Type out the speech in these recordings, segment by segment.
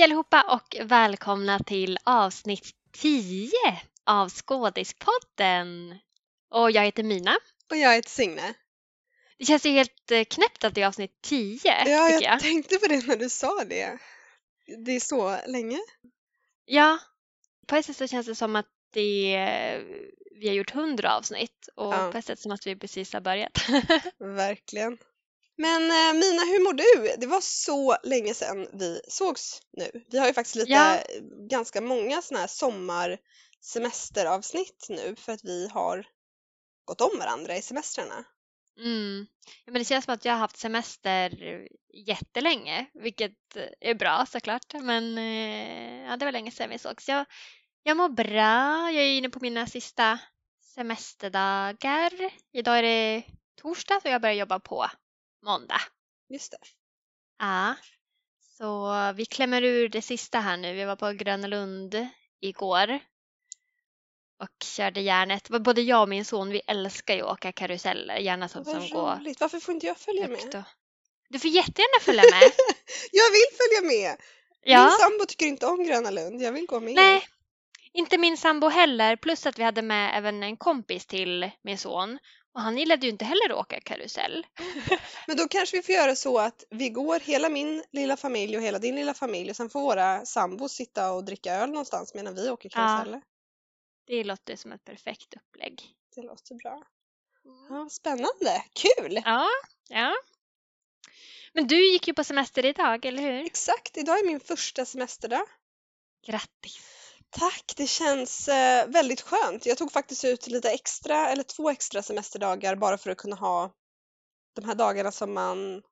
Hej allihopa och välkomna till avsnitt 10 av Skådispodden. Och jag heter Mina. Och jag heter Signe. Det känns ju helt knäppt att det är avsnitt 10, ja, jag tänkte på det när du sa det. Det är så länge. Ja, på ett sätt så känns det som att vi har gjort 100 avsnitt. Och ja. På ett sätt så måste vi precis ha börjat. Verkligen. Men Mina, hur mår du? Det var så länge sedan vi sågs nu. Vi har ju faktiskt ganska många såna här sommarsemesteravsnitt nu. För att vi har gått om varandra i semestrarna. Mm. Ja, men det känns som att jag har haft semester jättelänge. Vilket är bra såklart. Men ja, det var länge sedan vi sågs. Jag mår bra. Jag är inne på mina sista semesterdagar. Idag är det torsdag så jag börjar jobba på måndag. Just det. Ja, så vi klämmer ur det sista här nu. Vi var på Gröna Lund igår och körde järnet. Både jag och min son, vi älskar ju att åka karuseller. Gärna som går. Varför får inte jag följa med? Du får jättegärna följa med. Jag vill följa med. Ja. Min sambo tycker inte om Gröna Lund. Jag vill gå med. Nej, inte min sambo heller. Plus att vi hade med även en kompis till min son. Och han gillade ju inte heller att åka karusell. Men då kanske vi får göra så att vi går hela min lilla familj och hela din lilla familj. Och sen får våra sambos sitta och dricka öl någonstans medan vi åker karusell. Ja, det låter som ett perfekt upplägg. Det låter bra. Ja, spännande. Kul! Ja, ja. Men du gick ju på semester idag, eller hur? Exakt, idag är min första semesterdag. Grattis! Tack, det känns väldigt skönt. Jag tog faktiskt ut lite extra, eller 2 extra semesterdagar bara för att kunna ha de här dagarna som man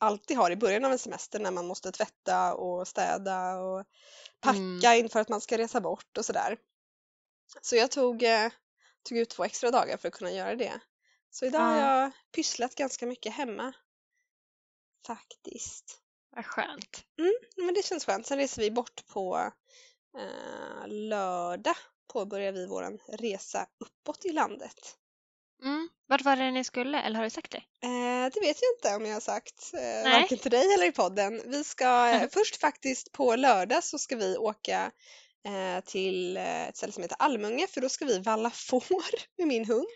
alltid har i början av en semester när man måste tvätta och städa och packa inför att man ska resa bort och sådär. Så jag tog ut 2 extra dagar för att kunna göra det. Så idag har jag pysslat ganska mycket hemma faktiskt. Vad skönt. Mm, men det känns skönt. Sen reser vi bort på lördag påbörjar vi våran resa uppåt i landet. Mm. Vart var det ni skulle? Eller har du sagt det? Det vet jag inte om jag har sagt. Varken till dig eller i podden. Vi ska först faktiskt på lördag så ska vi åka till ett ställe som heter Almunga. För då ska vi valla får med min hund.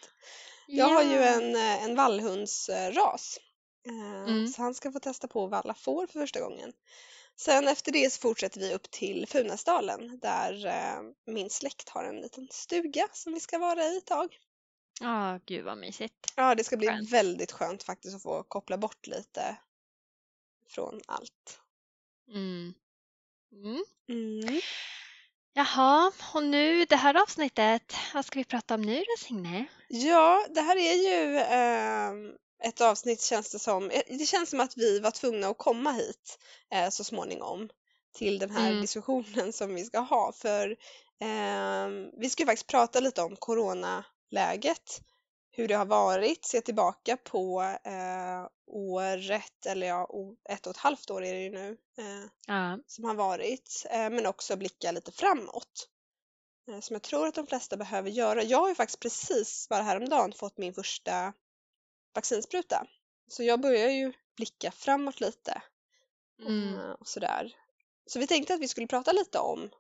Jag har ju en vallhundsras. Så han ska få testa på att valla får för första gången. Sen efter det så fortsätter vi upp till Funäsdalen där min släkt har en liten stuga som vi ska vara i ett tag. Ja, gud vad mysigt. Ja, det ska bli väldigt skönt faktiskt att få koppla bort lite från allt. Mm. Mm. Mm. Jaha, och nu det här avsnittet, vad ska vi prata om nu då, Signe? Ja, det här är ju ett avsnitt känns som att vi var tvungna att komma hit så småningom till den här diskussionen som vi ska ha. För vi ska ju faktiskt prata lite om coronaläget, hur det har varit, se tillbaka på året, eller ja, 1,5 år är det ju nu som har varit. Men också blicka lite framåt som jag tror att de flesta behöver göra. Jag har ju faktiskt precis bara häromdagen fått min första vaccinspruta. Så jag börjar ju blicka framåt lite. Och sådär. Så vi tänkte att vi skulle prata lite om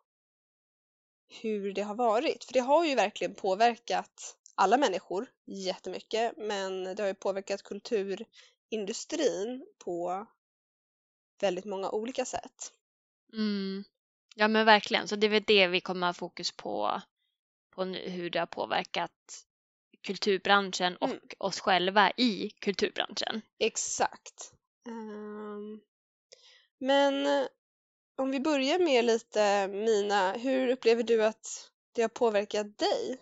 hur det har varit. För det har ju verkligen påverkat alla människor jättemycket. Men det har ju påverkat kulturindustrin på väldigt många olika sätt. Mm. Ja men verkligen. Så det är väl det vi kommer ha fokus på nu. Hur det har påverkat kulturbranschen och oss själva i kulturbranschen. Exakt. Men om vi börjar med lite, Mina, hur upplever du att det har påverkat dig?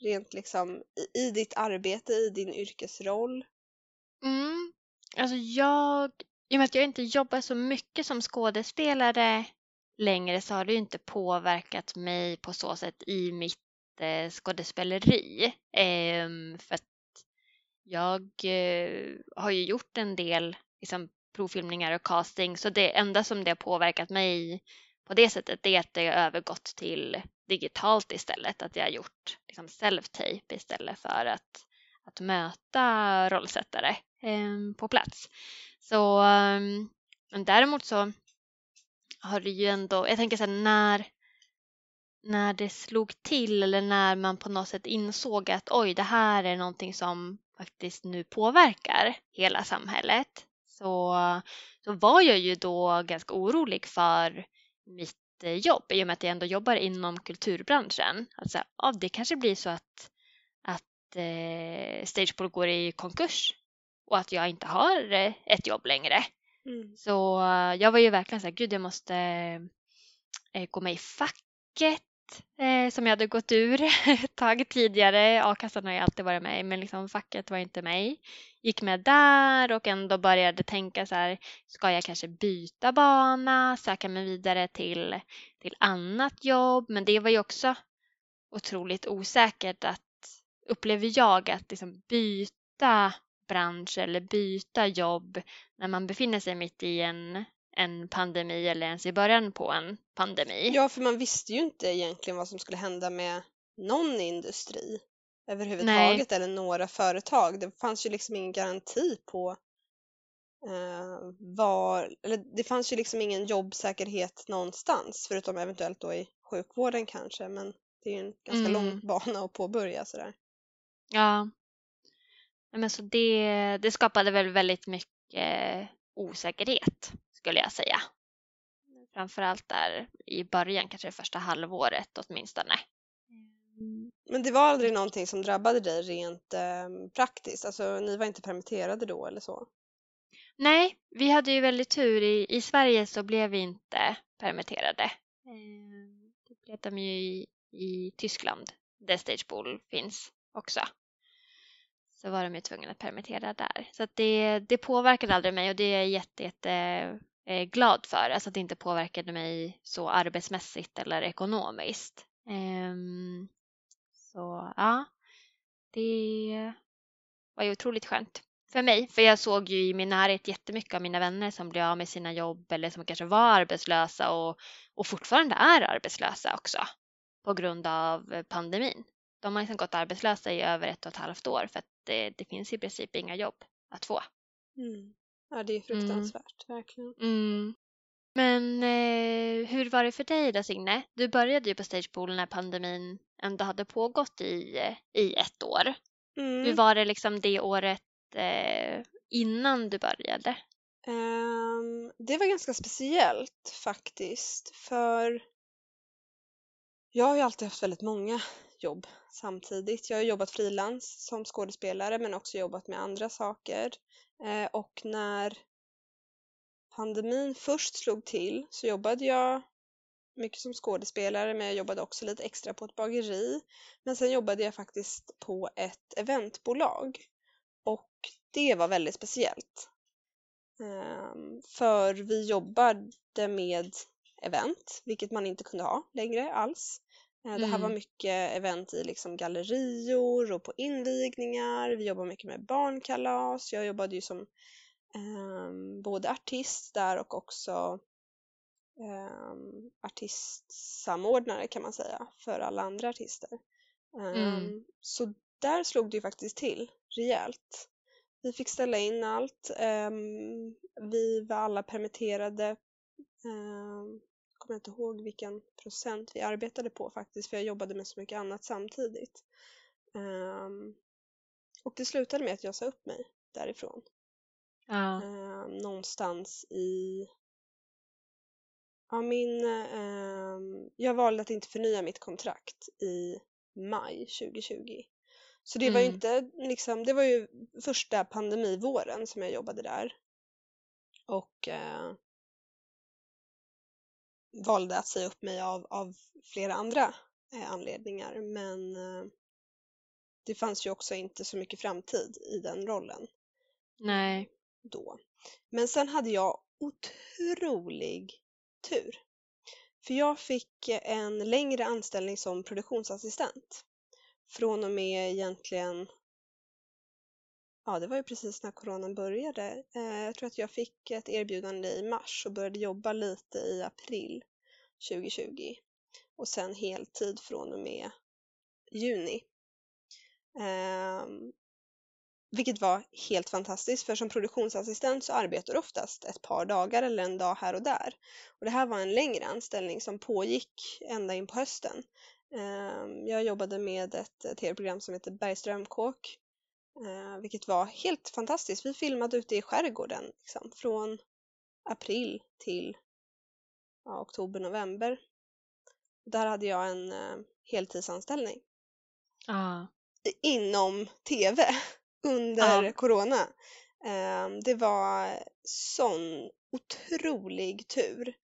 Rent liksom i ditt arbete, i din yrkesroll? Alltså i och med att jag inte jobbar så mycket som skådespelare längre så har det ju inte påverkat mig på så sätt i mitt skådespeleri. För att jag har ju gjort en del liksom, provfilmningar och casting. Så det enda som det har påverkat mig på det sättet är att det har övergått till digitalt istället. Att jag har gjort liksom, self-tape istället för att möta rollsättare på plats. Så däremot så har det ju ändå, jag tänker så här, när det slog till eller när man på något sätt insåg att oj, det här är någonting som faktiskt nu påverkar hela samhället, så var jag ju då ganska orolig för mitt jobb, i och med att jag ändå jobbar inom kulturbranschen. Alltså, ja, det kanske blir så att Stagepool går i konkurs och att jag inte har ett jobb längre. Mm. Så jag var ju verkligen så här, gud, jag måste gå med i facket som jag hade gått ur ett tag tidigare. A-kassan har ju alltid varit med, men liksom facket var inte med. Gick med där och ändå började tänka så här, ska jag kanske byta bana, söka mig vidare till annat jobb? Men det var ju också otroligt osäkert, att upplever jag, att liksom byta bransch eller byta jobb när man befinner sig mitt i en pandemi, eller ens i början på en pandemi. Ja, för man visste ju inte egentligen vad som skulle hända med någon industri överhuvudtaget. Nej. Eller några företag. Det fanns ju liksom ingen garanti på det fanns ju liksom ingen jobbsäkerhet någonstans, förutom eventuellt då i sjukvården kanske, men det är ju en ganska lång bana att påbörja sådär. Ja, men så det skapade väl väldigt mycket osäkerhet, skulle jag säga. Framförallt där i början, kanske det första halvåret åtminstone. Men det var aldrig någonting som drabbade dig rent praktiskt? Alltså, ni var inte permitterade då eller så? Nej, vi hade ju väldigt tur. I Sverige så blev vi inte permitterade. Det blev de ju i Tyskland, där Stagepool finns också. Så var de ju tvungna att permittera där. Så att det påverkade aldrig mig, och det är jag jätte glad för. Alltså att det inte påverkade mig så arbetsmässigt eller ekonomiskt. Så ja, det var ju otroligt skönt för mig. För jag såg ju i min närhet jättemycket av mina vänner som blev av med sina jobb, eller som kanske var arbetslösa och fortfarande är arbetslösa också på grund av pandemin. De har liksom gått arbetslösa i över 1,5 år, för att det finns i princip inga jobb att få. Mm. Ja, det är fruktansvärt, verkligen. Mm. Men hur var det för dig då, Signe? Du började ju på Stagepool när pandemin ändå hade pågått i 1 år. Mm. Hur var det liksom det året innan du började? Det var ganska speciellt faktiskt, för jag har ju alltid haft väldigt många jobb samtidigt. Jag har jobbat frilans som skådespelare, men också jobbat med andra saker. Och när pandemin först slog till så jobbade jag mycket som skådespelare, men jag jobbade också lite extra på ett bageri. Men sen jobbade jag faktiskt på ett eventbolag, och det var väldigt speciellt. För vi jobbade med event, vilket man inte kunde ha längre alls. Det här var mycket event i liksom gallerior och på invigningar. Vi jobbade mycket med barnkalas. Jag jobbade ju som både artist där och också artistsamordnare, kan man säga, för alla andra artister. Så där slog det ju faktiskt till rejält. Vi fick ställa in allt. Vi var alla permitterade. Jag kommer inte ihåg vilken procent vi arbetade på faktiskt, för jag jobbade med så mycket annat samtidigt. Och det slutade med att jag sa upp mig därifrån. Ja. Någonstans i... Ja, jag valde att inte förnya mitt kontrakt i maj 2020. Så det var ju inte liksom... Det var ju första pandemivåren som jag jobbade där. Och... valde att säga upp mig av flera andra anledningar, men det fanns ju också inte så mycket framtid i den rollen. Nej. Då. Men sen hade jag otrolig tur, för jag fick en längre anställning som produktionsassistent från och med egentligen, ja, det var ju precis när coronan började. Jag tror att jag fick ett erbjudande i mars och började jobba lite i april 2020. Och sen heltid från och med juni. Vilket var helt fantastiskt, för som produktionsassistent så arbetar du oftast ett par dagar eller en dag här och där. Och det här var en längre anställning som pågick ända in på hösten. Jag jobbade med ett tv-program som heter Bergströmkåk, vilket var helt fantastiskt. Vi filmade ute i skärgården liksom, från april till oktober, november. Där hade jag en heltidsanställning inom tv under corona. Det var sån otrolig tur.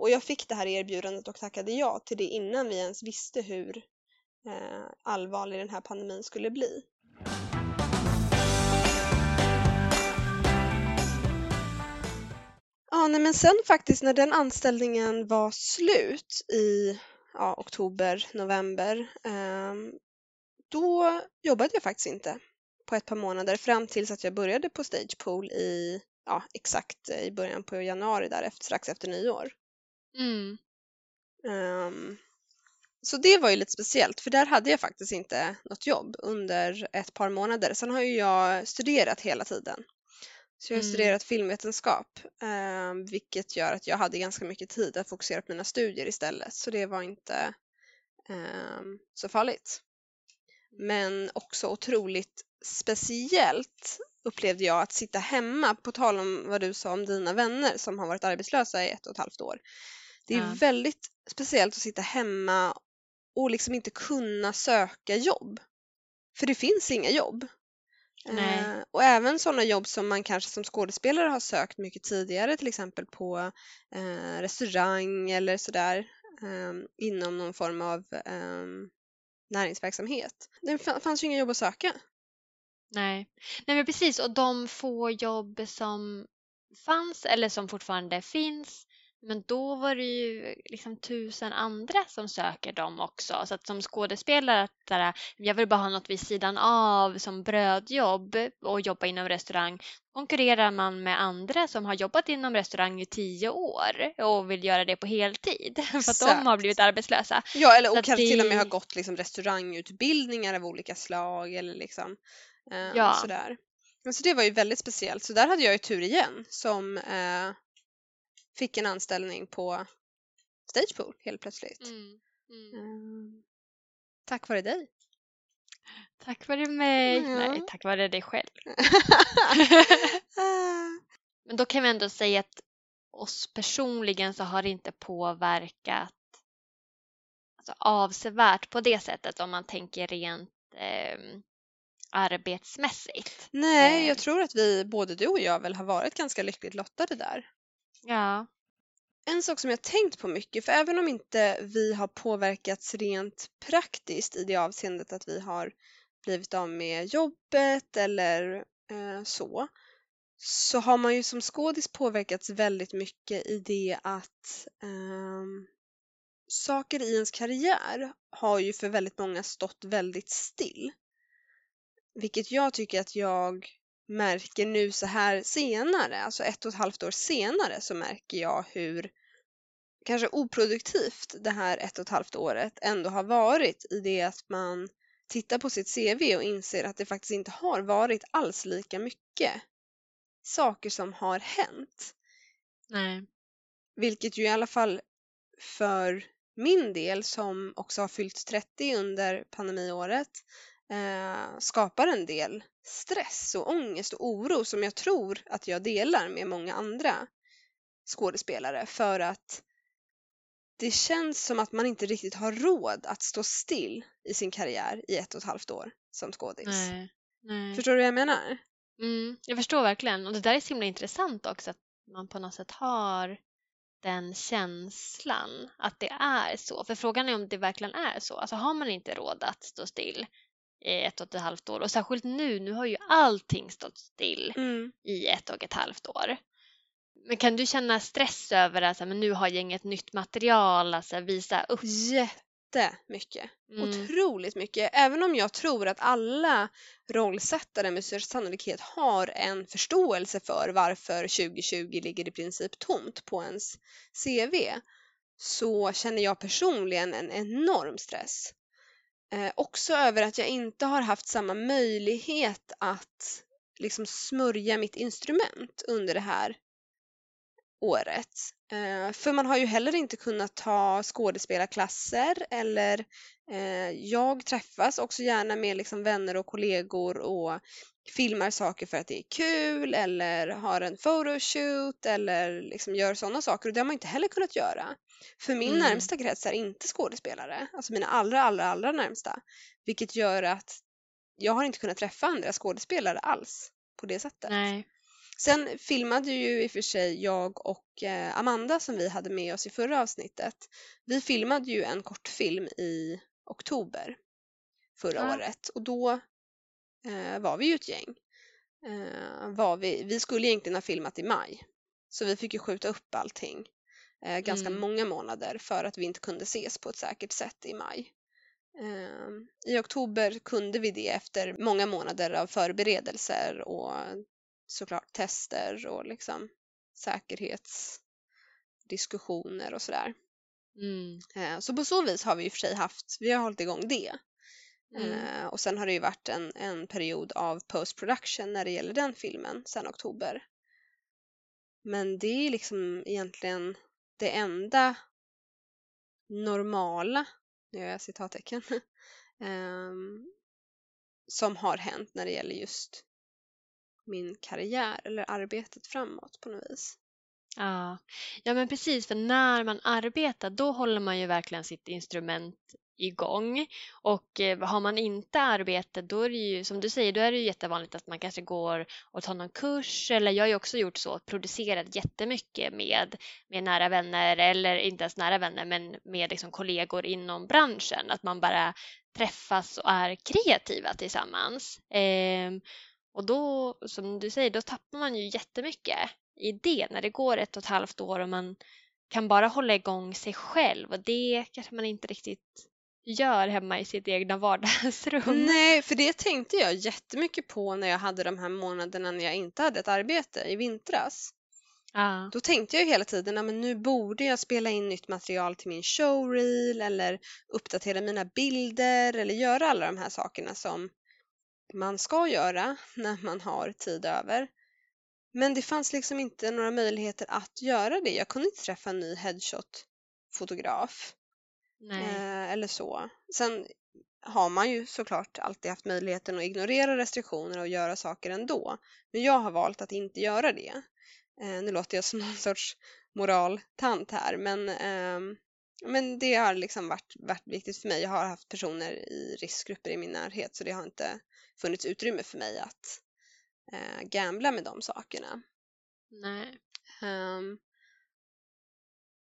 Och jag fick det här erbjudandet och tackade ja till det innan vi ens visste hur allvarlig den här pandemin skulle bli. Ja, nej, men sen faktiskt när den anställningen var slut i oktober, november, då jobbade jag faktiskt inte på ett par månader fram tills att jag började på Stagepool i exakt i början på januari där, strax efter nyår. Så det var ju lite speciellt, för där hade jag faktiskt inte något jobb under ett par månader. Sen har ju jag studerat hela tiden. Så jag har studerat filmvetenskap, vilket gör att jag hade ganska mycket tid att fokusera på mina studier istället. Så det var inte så farligt. Men också otroligt speciellt upplevde jag att sitta hemma, på tal om vad du sa om dina vänner som har varit arbetslösa i 1,5 år. Det är väldigt speciellt att sitta hemma och liksom inte kunna söka jobb. För det finns inga jobb. Nej. Och även sådana jobb som man kanske som skådespelare har sökt mycket tidigare, till exempel på restaurang eller sådär, inom någon form av näringsverksamhet. Det fanns ju inga jobb att söka. Nej. Nej, men precis. Och de få jobb som fanns eller som fortfarande finns, men då var det ju liksom 1000 andra som söker dem också. Så att som skådespelare, jag vill bara ha något vid sidan av som brödjobb och jobba inom restaurang. Konkurrerar man med andra som har jobbat inom restaurang i 10 år och vill göra det på heltid för att de har blivit arbetslösa. Ja, eller och kanske till och med har gått liksom restaurangutbildningar av olika slag eller liksom sådär. Så det var ju väldigt speciellt. Så där hade jag ju tur igen som... fick en anställning på Stagepool helt plötsligt. Tack vare dig. Tack vare mig. Nej, tack vare dig själv. Men då kan vi ändå säga att oss personligen så har det inte påverkat avsevärt på det sättet om man tänker rent arbetsmässigt. Nej, jag tror att vi, både du och jag väl, har varit ganska lyckligt lottade där. Ja. En sak som jag tänkt på mycket, för även om inte vi har påverkats rent praktiskt i det avseendet att vi har blivit av med jobbet eller så har man ju som skådis påverkats väldigt mycket i det att saker i ens karriär har ju för väldigt många stått väldigt still. Vilket jag tycker att jag märker nu så här senare, alltså 1,5 år senare, så märker jag hur kanske oproduktivt det här 1,5 året ändå har varit, i det att man tittar på sitt CV och inser att det faktiskt inte har varit alls lika mycket saker som har hänt. Nej. Vilket ju i alla fall för min del, som också har fyllt 30 under pandemiåret, skapar en del stress och ångest och oro som jag tror att jag delar med många andra skådespelare, för att det känns som att man inte riktigt har råd att stå still i sin karriär i 1,5 år som skådis. Nej. Förstår du vad jag menar? Jag förstår verkligen, och det där är så himla intressant också, att man på något sätt har den känslan att det är så, för frågan är om det verkligen är så. Alltså, har man inte råd att stå still i 1,5 år, och särskilt nu har ju allting stått still i 1,5 år. Men kan du känna stress över att alltså, men nu har gänget nytt material, alltså visa upp? Jättemycket. Otroligt mycket. Även om jag tror att alla rollsättare med störst sannolikhet har en förståelse för varför 2020 ligger i princip tomt på ens CV, så känner jag personligen en enorm stress. Också över att jag inte har haft samma möjlighet att liksom smörja mitt instrument under det här året. För man har ju heller inte kunnat ta skådespelarklasser, eller jag träffas också gärna med liksom vänner och kollegor och filmar saker för att det är kul, eller har en photoshoot eller liksom gör sådana saker, och det har man inte heller kunnat göra. För min närmsta krets är inte skådespelare, alltså mina allra närmsta, vilket gör att jag har inte kunnat träffa andra skådespelare alls på det sättet. Nej. Sen filmade ju i och för sig jag och Amanda som vi hade med oss i förra avsnittet. Vi filmade ju en kortfilm i oktober förra året, och då var vi ju ett gäng. Vi skulle egentligen ha filmat i maj, så vi fick ju skjuta upp allting ganska många månader för att vi inte kunde ses på ett säkert sätt i maj. I oktober kunde vi det efter många månader av förberedelser och såklart tester och liksom säkerhetsdiskussioner och sådär. Så på så vis har vi i och för sig vi har hållit igång det. Och sen har det ju varit en period av post-production när det gäller den filmen sen oktober. Men det är liksom egentligen det enda normala, nu gör jag citattecken, som har hänt när det gäller just min karriär eller arbetet framåt på något vis. Ja, men precis, för när man arbetar då håller man ju verkligen sitt instrument igång, och har man inte arbete då är det ju, som du säger, då är det ju jättevanligt att man kanske går och tar någon kurs, eller jag har ju också gjort så, producerat jättemycket med nära vänner, eller inte ens nära vänner men med liksom kollegor inom branschen, att man bara träffas och är kreativa tillsammans. Och då, som du säger, då tappar man ju jättemycket i det när det går 1,5 år och man kan bara hålla igång sig själv, och det kanske man inte riktigt gör hemma i sitt egna vardagsrum. Nej, för det tänkte jag jättemycket på när jag hade de här månaderna när jag inte hade ett arbete i vintras. Då tänkte jag ju hela tiden, men nu borde jag spela in nytt material till min showreel eller uppdatera mina bilder eller göra alla de här sakerna som man ska göra när man har tid över. Men det fanns liksom inte några möjligheter att göra det. Jag kunde inte träffa en ny headshot-fotograf. Eller så. Sen har man ju såklart alltid haft möjligheten att ignorera restriktioner och göra saker ändå. Men jag har valt att inte göra det. Nu låter jag som någon sorts moraltant här. Men det har liksom varit viktigt för mig. Jag har haft personer i riskgrupper i min närhet, så det har inte funnits utrymme för mig att gambla med de sakerna. Nej.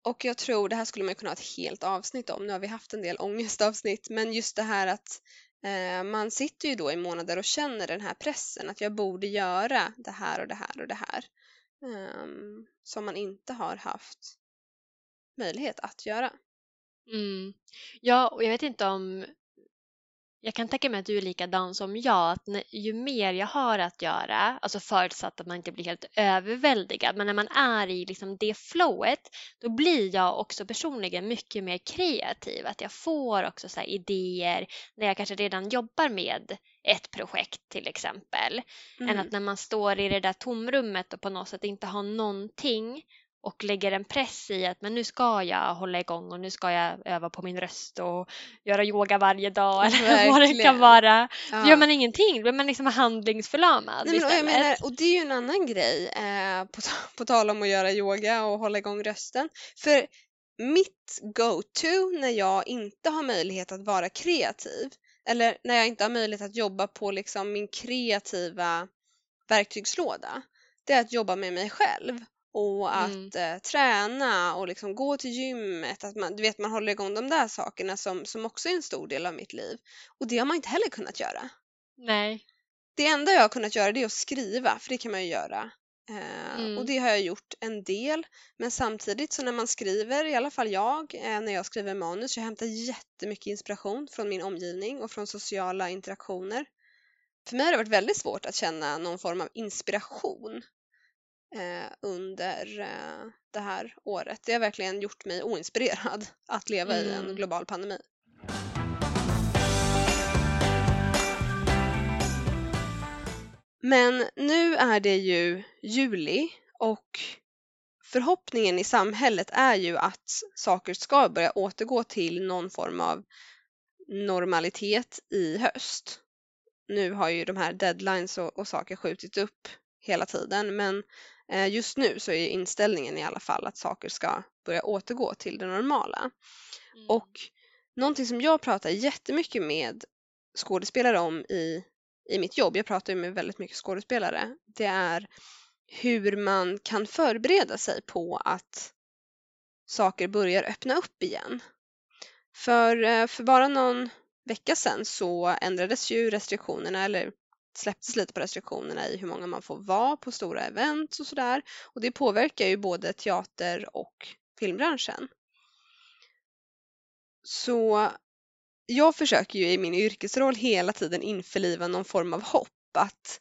Och jag tror det här skulle man kunna ha ett helt avsnitt om. Nu har vi haft en del ångestavsnitt, men just det här att man sitter ju då i månader och känner den här pressen att jag borde göra det här och det här och det här, som man inte har haft möjlighet att göra. Ja, och jag vet inte om jag kan tänka mig att du är likadan som jag, att ju mer jag har att göra, alltså förutsatt att man inte blir helt överväldigad, men när man är i liksom det flowet, då blir jag också personligen mycket mer kreativ, att jag får också så här idéer när jag kanske redan jobbar med ett projekt till exempel, än att när man står i det där tomrummet och på något sätt inte har någonting och lägger en press i att men nu ska jag hålla igång och nu ska jag öva på min röst och göra yoga varje dag eller vad det kan vara. Då gör man ingenting, då blir man liksom handlingsförlamad. Nej, men och det är ju en annan grej på tal om att göra yoga och hålla igång rösten. För mitt go-to när jag inte har möjlighet att vara kreativ, eller när jag inte har möjlighet att jobba på liksom min kreativa verktygslåda, det är att jobba med mig själv. Och att träna och liksom gå till gymmet. Att man håller igång de där sakerna som också är en stor del av mitt liv. Och det har man inte heller kunnat göra. Nej. Det enda jag har kunnat göra det är att skriva. För det kan man ju göra. Och det har jag gjort en del. Men samtidigt så när man skriver, i alla fall jag, när jag skriver manus. Jag hämtar jättemycket inspiration från min omgivning och från sociala interaktioner. För mig har det varit väldigt svårt att känna någon form av inspiration under det här året. Det har verkligen gjort mig oinspirerad att leva i en global pandemi. Men nu är det ju juli och förhoppningen i samhället är ju att saker ska börja återgå till någon form av normalitet i höst. Nu har ju de här deadlines och saker skjutit upp hela tiden, men just nu så är ju inställningen i alla fall att saker ska börja återgå till det normala. Och någonting som jag pratar jättemycket med skådespelare om i mitt jobb, jag pratar ju med väldigt mycket skådespelare, det är hur man kan förbereda sig på att saker börjar öppna upp igen. För bara någon vecka sedan så ändrades ju restriktionerna, eller släpptes lite på restriktionerna i hur många man får vara på stora event och sådär. Och det påverkar ju både teater och filmbranschen. Så jag försöker ju i min yrkesroll hela tiden införliva någon form av hopp att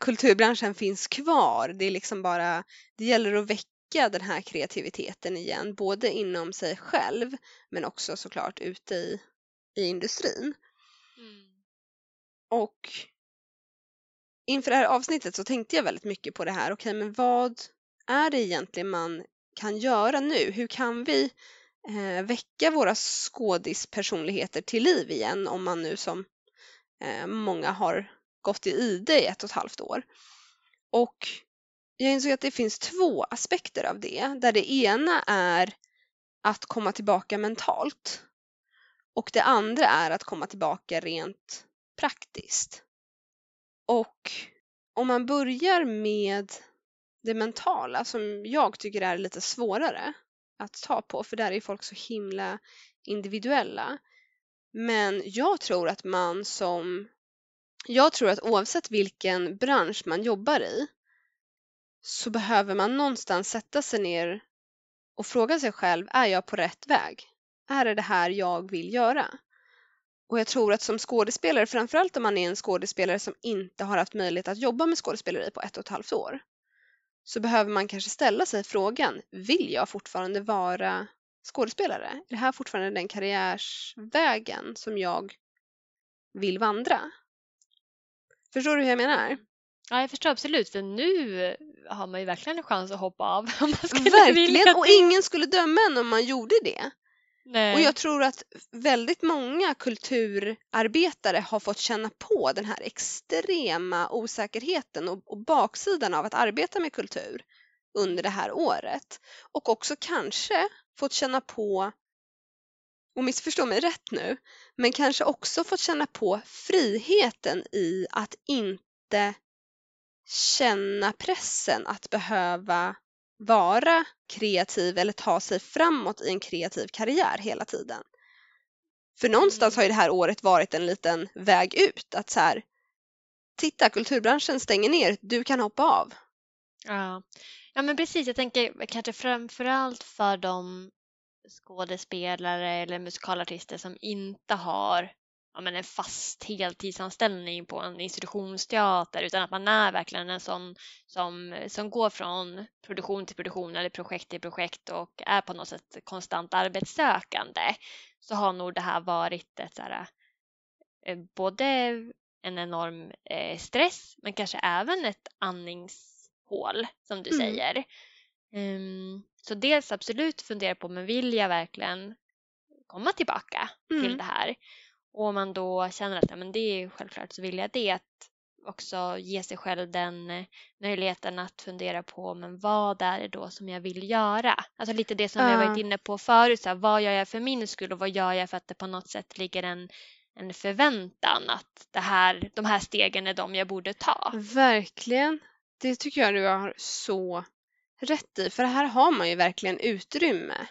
kulturbranschen finns kvar. Det är liksom bara, det gäller att väcka den här kreativiteten igen, både inom sig själv men också såklart ute i industrin. Och inför det här avsnittet så tänkte jag väldigt mycket på det här. Okej, men vad är det egentligen man kan göra nu? Hur kan vi väcka våra skådispersonligheter till liv igen om man nu som många har gått i ide i 1,5 år? Och jag insåg att det finns 2 aspekter av det. Där det ena är att komma tillbaka mentalt. Och det andra är att komma tillbaka rent praktiskt. Och om man börjar med det mentala, som jag tycker är lite svårare att ta på, för där är folk så himla individuella. Men jag tror att oavsett vilken bransch man jobbar i så behöver man någonstans sätta sig ner och fråga sig själv, är jag på rätt väg? Är det här jag vill göra? Och jag tror att som skådespelare, framförallt om man är en skådespelare som inte har haft möjlighet att jobba med skådespeleri på 1,5 år, så behöver man kanske ställa sig frågan, vill jag fortfarande vara skådespelare? Är det här fortfarande den karriärsvägen som jag vill vandra? Förstår du hur jag menar? Ja, jag förstår absolut. För nu har man ju verkligen en chans att hoppa av. Om man skulle verkligen, och ingen skulle döma en om man gjorde det. Nej. Och jag tror att väldigt många kulturarbetare har fått känna på den här extrema osäkerheten och baksidan av att arbeta med kultur under det här året. Och också kanske fått känna på, och missförstå mig rätt nu, men kanske också fått känna på friheten i att inte känna pressen att behöva vara kreativ eller ta sig framåt i en kreativ karriär hela tiden. För någonstans har ju det här året varit en liten väg ut. Att så här, titta, kulturbranschen stänger ner, du kan hoppa av. Ja men precis, jag tänker kanske framförallt för de skådespelare eller musikalartister som inte har en fast heltidsanställning på en institutionsteater, utan att man är verkligen en sån som går från produktion till produktion eller projekt till projekt och är på något sätt konstant arbetssökande, så har nog det här varit ett, så här, både en enorm stress men kanske även ett andningshål som du säger. Så dels absolut fundera på, men vill jag verkligen komma tillbaka till det här? Och om man då känner att men det är självklart, så vill jag det, att också ge sig själv den möjligheten att fundera på, men vad är det då som jag vill göra? Alltså lite det som jag varit inne på förut, så här, vad gör jag för min skull och vad gör jag för att det på något sätt ligger en förväntan att de här stegen är de jag borde ta. Verkligen, det tycker jag du har så rätt i, för här har man ju verkligen utrymme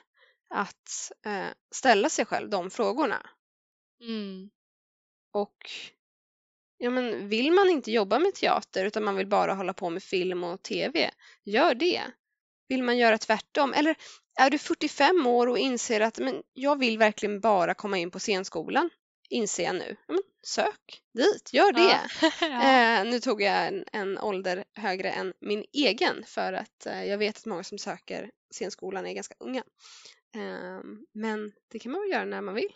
att ställa sig själv de frågorna. Och vill man inte jobba med teater utan man vill bara hålla på med film och tv, gör det. Vill man göra tvärtom, eller är du 45 år och inser att jag vill verkligen bara komma in på scenskolan, inser jag nu, sök dit, gör det. Ja. Nu tog jag en ålder högre än min egen, för att jag vet att många som söker scenskolan är ganska unga, men det kan man väl göra när man vill.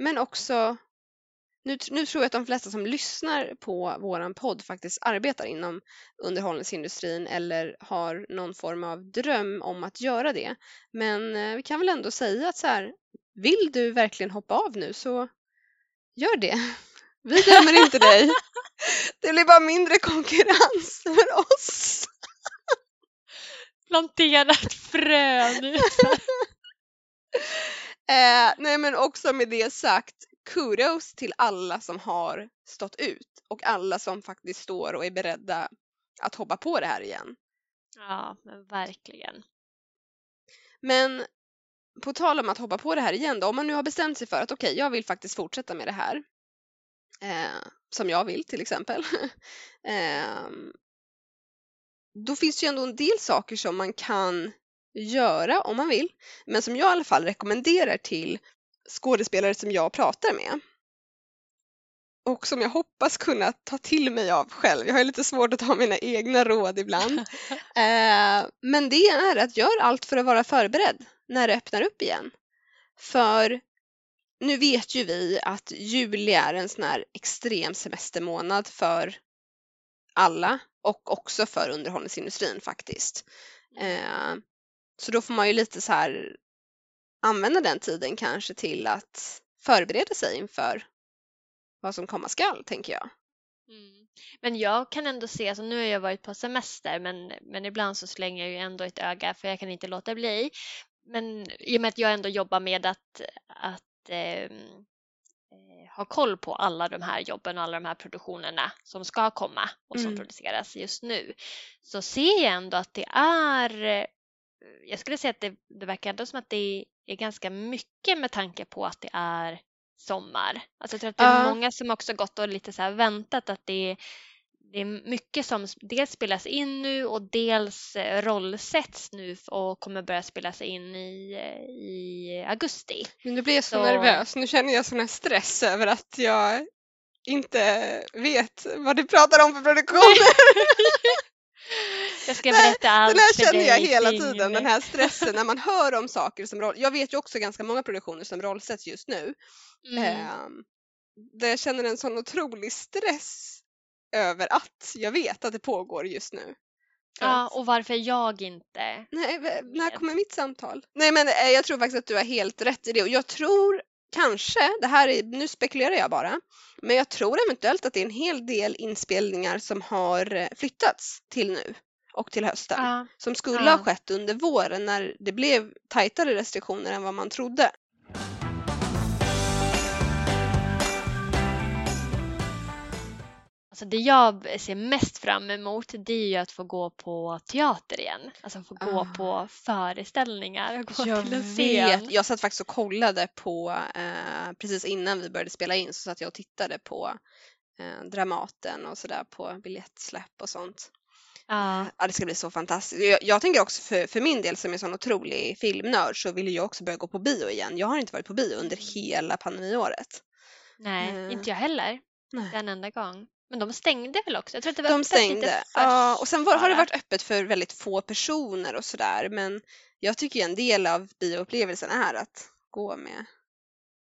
Men också Nu tror jag att de flesta som lyssnar på våran podd faktiskt arbetar inom underhållningsindustrin eller har någon form av dröm om att göra det. Men vi kan väl ändå säga att så här, vill du verkligen hoppa av nu så gör det. Vi dömer inte dig. Det blir bara mindre konkurrens för oss. Planterat frö nu. Nej, men också med det sagt, kudos till alla som har stått ut och alla som faktiskt står och är beredda att hoppa på det här igen. Ja, men verkligen. Men på tal om att hoppa på det här igen då, om man nu har bestämt sig för att okej, jag vill faktiskt fortsätta med det här. Som jag vill till exempel. Då finns det ju ändå en del saker som man kan göra om man vill. Men som jag i alla fall rekommenderar till skådespelare som jag pratar med. Och som jag hoppas kunna ta till mig av själv. Jag har lite svårt att ta mina egna råd ibland. Men det är att gör allt för att vara förberedd när det öppnar upp igen. För nu vet ju vi att juli är en sån här extrem semestermånad för alla. Och också för underhållningsindustrin faktiskt. Så då får man ju lite så här använda den tiden kanske till att förbereda sig inför vad som komma skall, tänker jag. Mm. Men jag kan ändå se, så nu har jag varit på semester men ibland så slänger jag ju ändå ett öga för jag kan inte låta bli. Men i och med att jag ändå jobbar med att ha koll på alla de här jobben och alla de här produktionerna som ska komma och som produceras just nu, så ser jag ändå att det är, jag skulle säga att det verkar ändå som att det är ganska mycket med tanke på att det är sommar. Alltså jag tror att det är många som också gått och lite så här väntat att det är mycket som dels spelas in nu och dels rollsätts nu och kommer börja spelas in i augusti. Men nu blir jag så nervös. Nu känner jag sån här stress över att jag inte vet vad du pratar om för produktioner. Jag ska berätta allt. Den här känner jag hela tiden, den här stressen när man hör om saker som roll. Jag vet ju också ganska många produktioner som rollsätts just nu. Där jag känner en sån otrolig stress över att jag vet att det pågår just nu. Ja, och varför jag inte? Nej, när kommer mitt samtal? Nej, men jag tror faktiskt att du har helt rätt i det. Och jag tror kanske, nu spekulerar jag bara, men jag tror eventuellt att det är en hel del inspelningar som har flyttats till nu och till hösten. Ja. Som skulle ha skett under våren när det blev tajtare restriktioner än vad man trodde. Alltså det jag ser mest fram emot, det är ju att få gå på teater igen. Alltså få gå på föreställningar och gå till en scen. Jag satt faktiskt och kollade på, precis innan vi började spela in så satt jag och tittade på Dramaten och sådär på biljettsläpp och sånt. Ja, det ska bli så fantastiskt. Jag tänker också för min del som är en sån otrolig filmnörd så vill jag också börja gå på bio igen. Jag har inte varit på bio under hela pandemiåret. Nej, inte jag heller. Nej. Den enda gång. Men de stängde väl också? Jag tror att det var de stängde. Ja, och sen har det varit öppet för väldigt få personer och sådär. Men jag tycker ju en del av bioupplevelsen är att gå med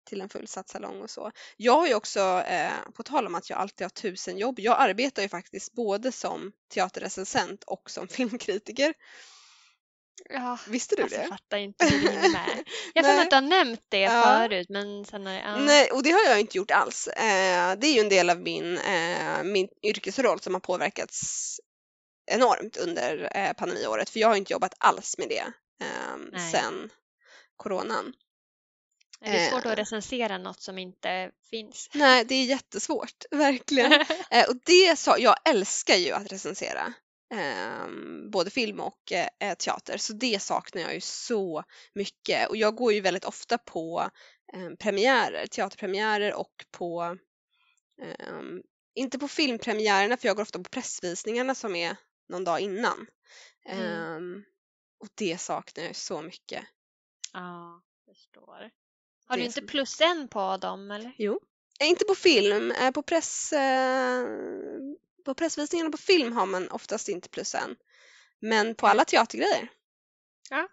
till en fullsatt salong och så. Jag har ju också, på tal om att jag alltid har 1000 jobb. Jag arbetar ju faktiskt både som teaterrecensent och som filmkritiker. Ja, visste du alltså det? Jag fattar inte hur det är med. Jag tror att du har nämnt det förut. Men sen nej, och det har jag inte gjort alls. Det är ju en del av min yrkesroll som har påverkats enormt under pandemiåret. För jag har inte jobbat alls med det sen coronan. Det är svårt att recensera något som inte finns. Nej, det är jättesvårt, verkligen. Och jag älskar ju att recensera. Både film och teater, så det saknar jag ju så mycket, och jag går ju väldigt ofta på teaterpremiärer och på inte på filmpremiärerna, för jag går ofta på pressvisningarna som är någon dag innan. Och det saknar jag ju så mycket. Ja, förstår. Har du inte plus en på dem eller? Jo, inte på film, på press. På pressvisningarna på film har man oftast inte plus en. Men på alla teatergrejer. Ja.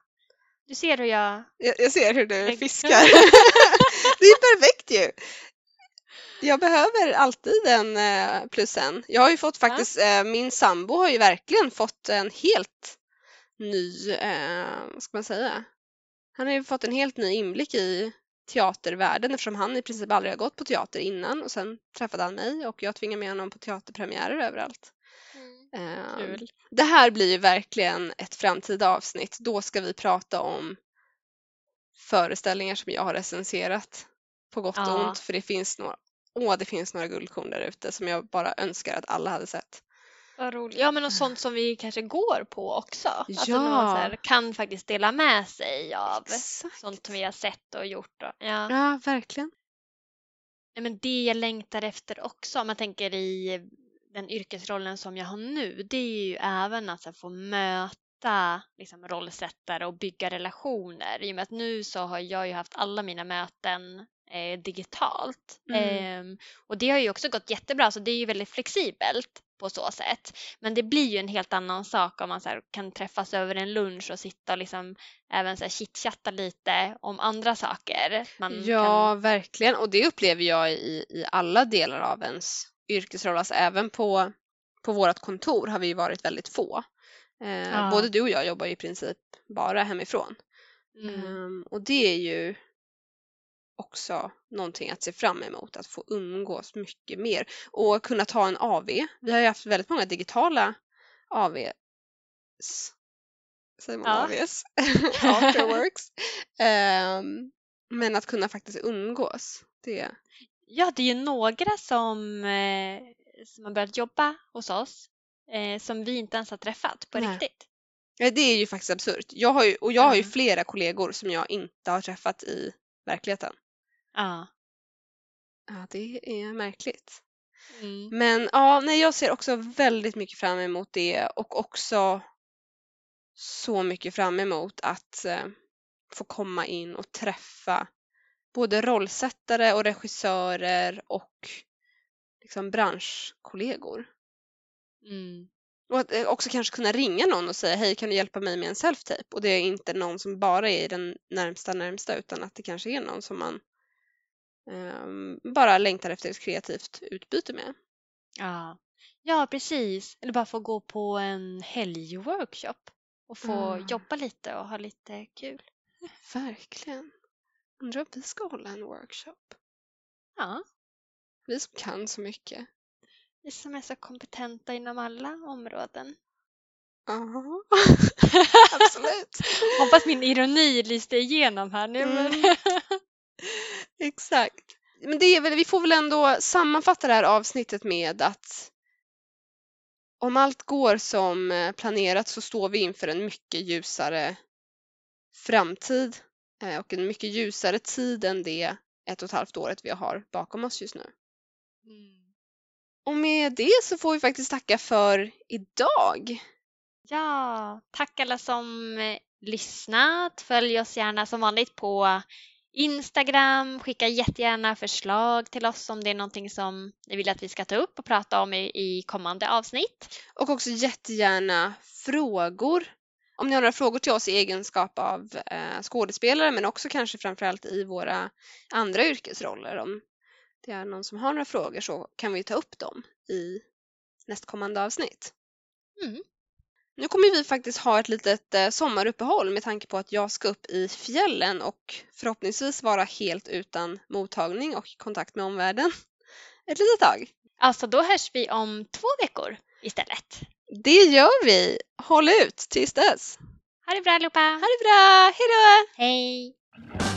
Du ser hur jag... Jag ser hur du fiskar. Det är perfekt ju. Jag behöver alltid en plus en. Jag har ju fått faktiskt, min sambo har ju verkligen fått en helt ny, vad ska man säga? Han har ju fått en helt ny inblick i teatervärlden eftersom han i princip aldrig har gått på teater innan och sen träffade han mig och jag tvingade med honom på teaterpremiärer överallt. Kul. Det här blir ju verkligen ett framtida avsnitt. Då ska vi prata om föreställningar som jag har recenserat på gott och ont, för det finns några guldkorn där ute som jag bara önskar att alla hade sett. Vad roligt. Ja, men och sånt som vi kanske går på också. Ja. Alltså när man så här kan faktiskt dela med sig av sånt som vi har sett och gjort. Och, ja, verkligen. Nej, men det jag längtar efter också, om man tänker i den yrkesrollen som jag har nu, det är ju även att få möta liksom rollsättare och bygga relationer. I och med att nu så har jag ju haft alla mina möten digitalt. Och det har ju också gått jättebra, så det är ju väldigt flexibelt på så sätt. Men det blir ju en helt annan sak om man så här kan träffas över en lunch och sitta och liksom även så här chitchatta lite om andra saker. Verkligen. Och det upplever jag i alla delar av ens yrkesroll. Alltså även på vårt kontor har vi varit väldigt få. Både du och jag jobbar ju i princip bara hemifrån. Och det är ju också någonting att se fram emot, att få umgås mycket mer och kunna ta en AV. Vi har ju haft väldigt många digitala AVs. Säger man AVs? Afterworks. Men att kunna faktiskt umgås. Det är ju några som har börjat jobba hos oss som vi inte ens har träffat på riktigt. Det är ju faktiskt absurt. Jag har ju flera kollegor som jag inte har träffat i verkligheten. Ja, det är märkligt. Men jag ser också väldigt mycket fram emot det och också så mycket fram emot att få komma in och träffa både rollsättare och regissörer och liksom branschkollegor. Och att också kanske kunna ringa någon och säga, hej, kan du hjälpa mig med en self-tape? Och det är inte någon som bara är i den närmsta, utan att det kanske är någon som man bara längtar efter ett kreativt utbyte med. Ja, precis. Eller bara få gå på en helgworkshop och få jobba lite och ha lite kul. Verkligen. Undrar om vi ska hålla en workshop. Ja. Vi som kan så mycket. Vi som är så kompetenta inom alla områden. Absolut. Hoppas min ironi lyste igenom här nu. Exakt. Men det är väl, vi får väl ändå sammanfatta det här avsnittet med att om allt går som planerat så står vi inför en mycket ljusare framtid och en mycket ljusare tid än det 1,5 året vi har bakom oss just nu. Och med det så får vi faktiskt tacka för idag. Ja, tack alla som lyssnat. Följ oss gärna som vanligt på Instagram. Skicka jättegärna förslag till oss om det är någonting som ni vill att vi ska ta upp och prata om i kommande avsnitt. Och också jättegärna frågor. Om ni har några frågor till oss i egenskap av skådespelare, men också kanske framförallt i våra andra yrkesroller, om det är någon som har några frågor så kan vi ta upp dem i nästkommande avsnitt. Nu kommer vi faktiskt ha ett litet sommaruppehåll med tanke på att jag ska upp i fjällen och förhoppningsvis vara helt utan mottagning och kontakt med omvärlden ett litet tag. Alltså då hörs vi om 2 veckor istället. Det gör vi. Håll ut tills dess. Ha det bra allihopa. Ha det bra. Hej då. Hej.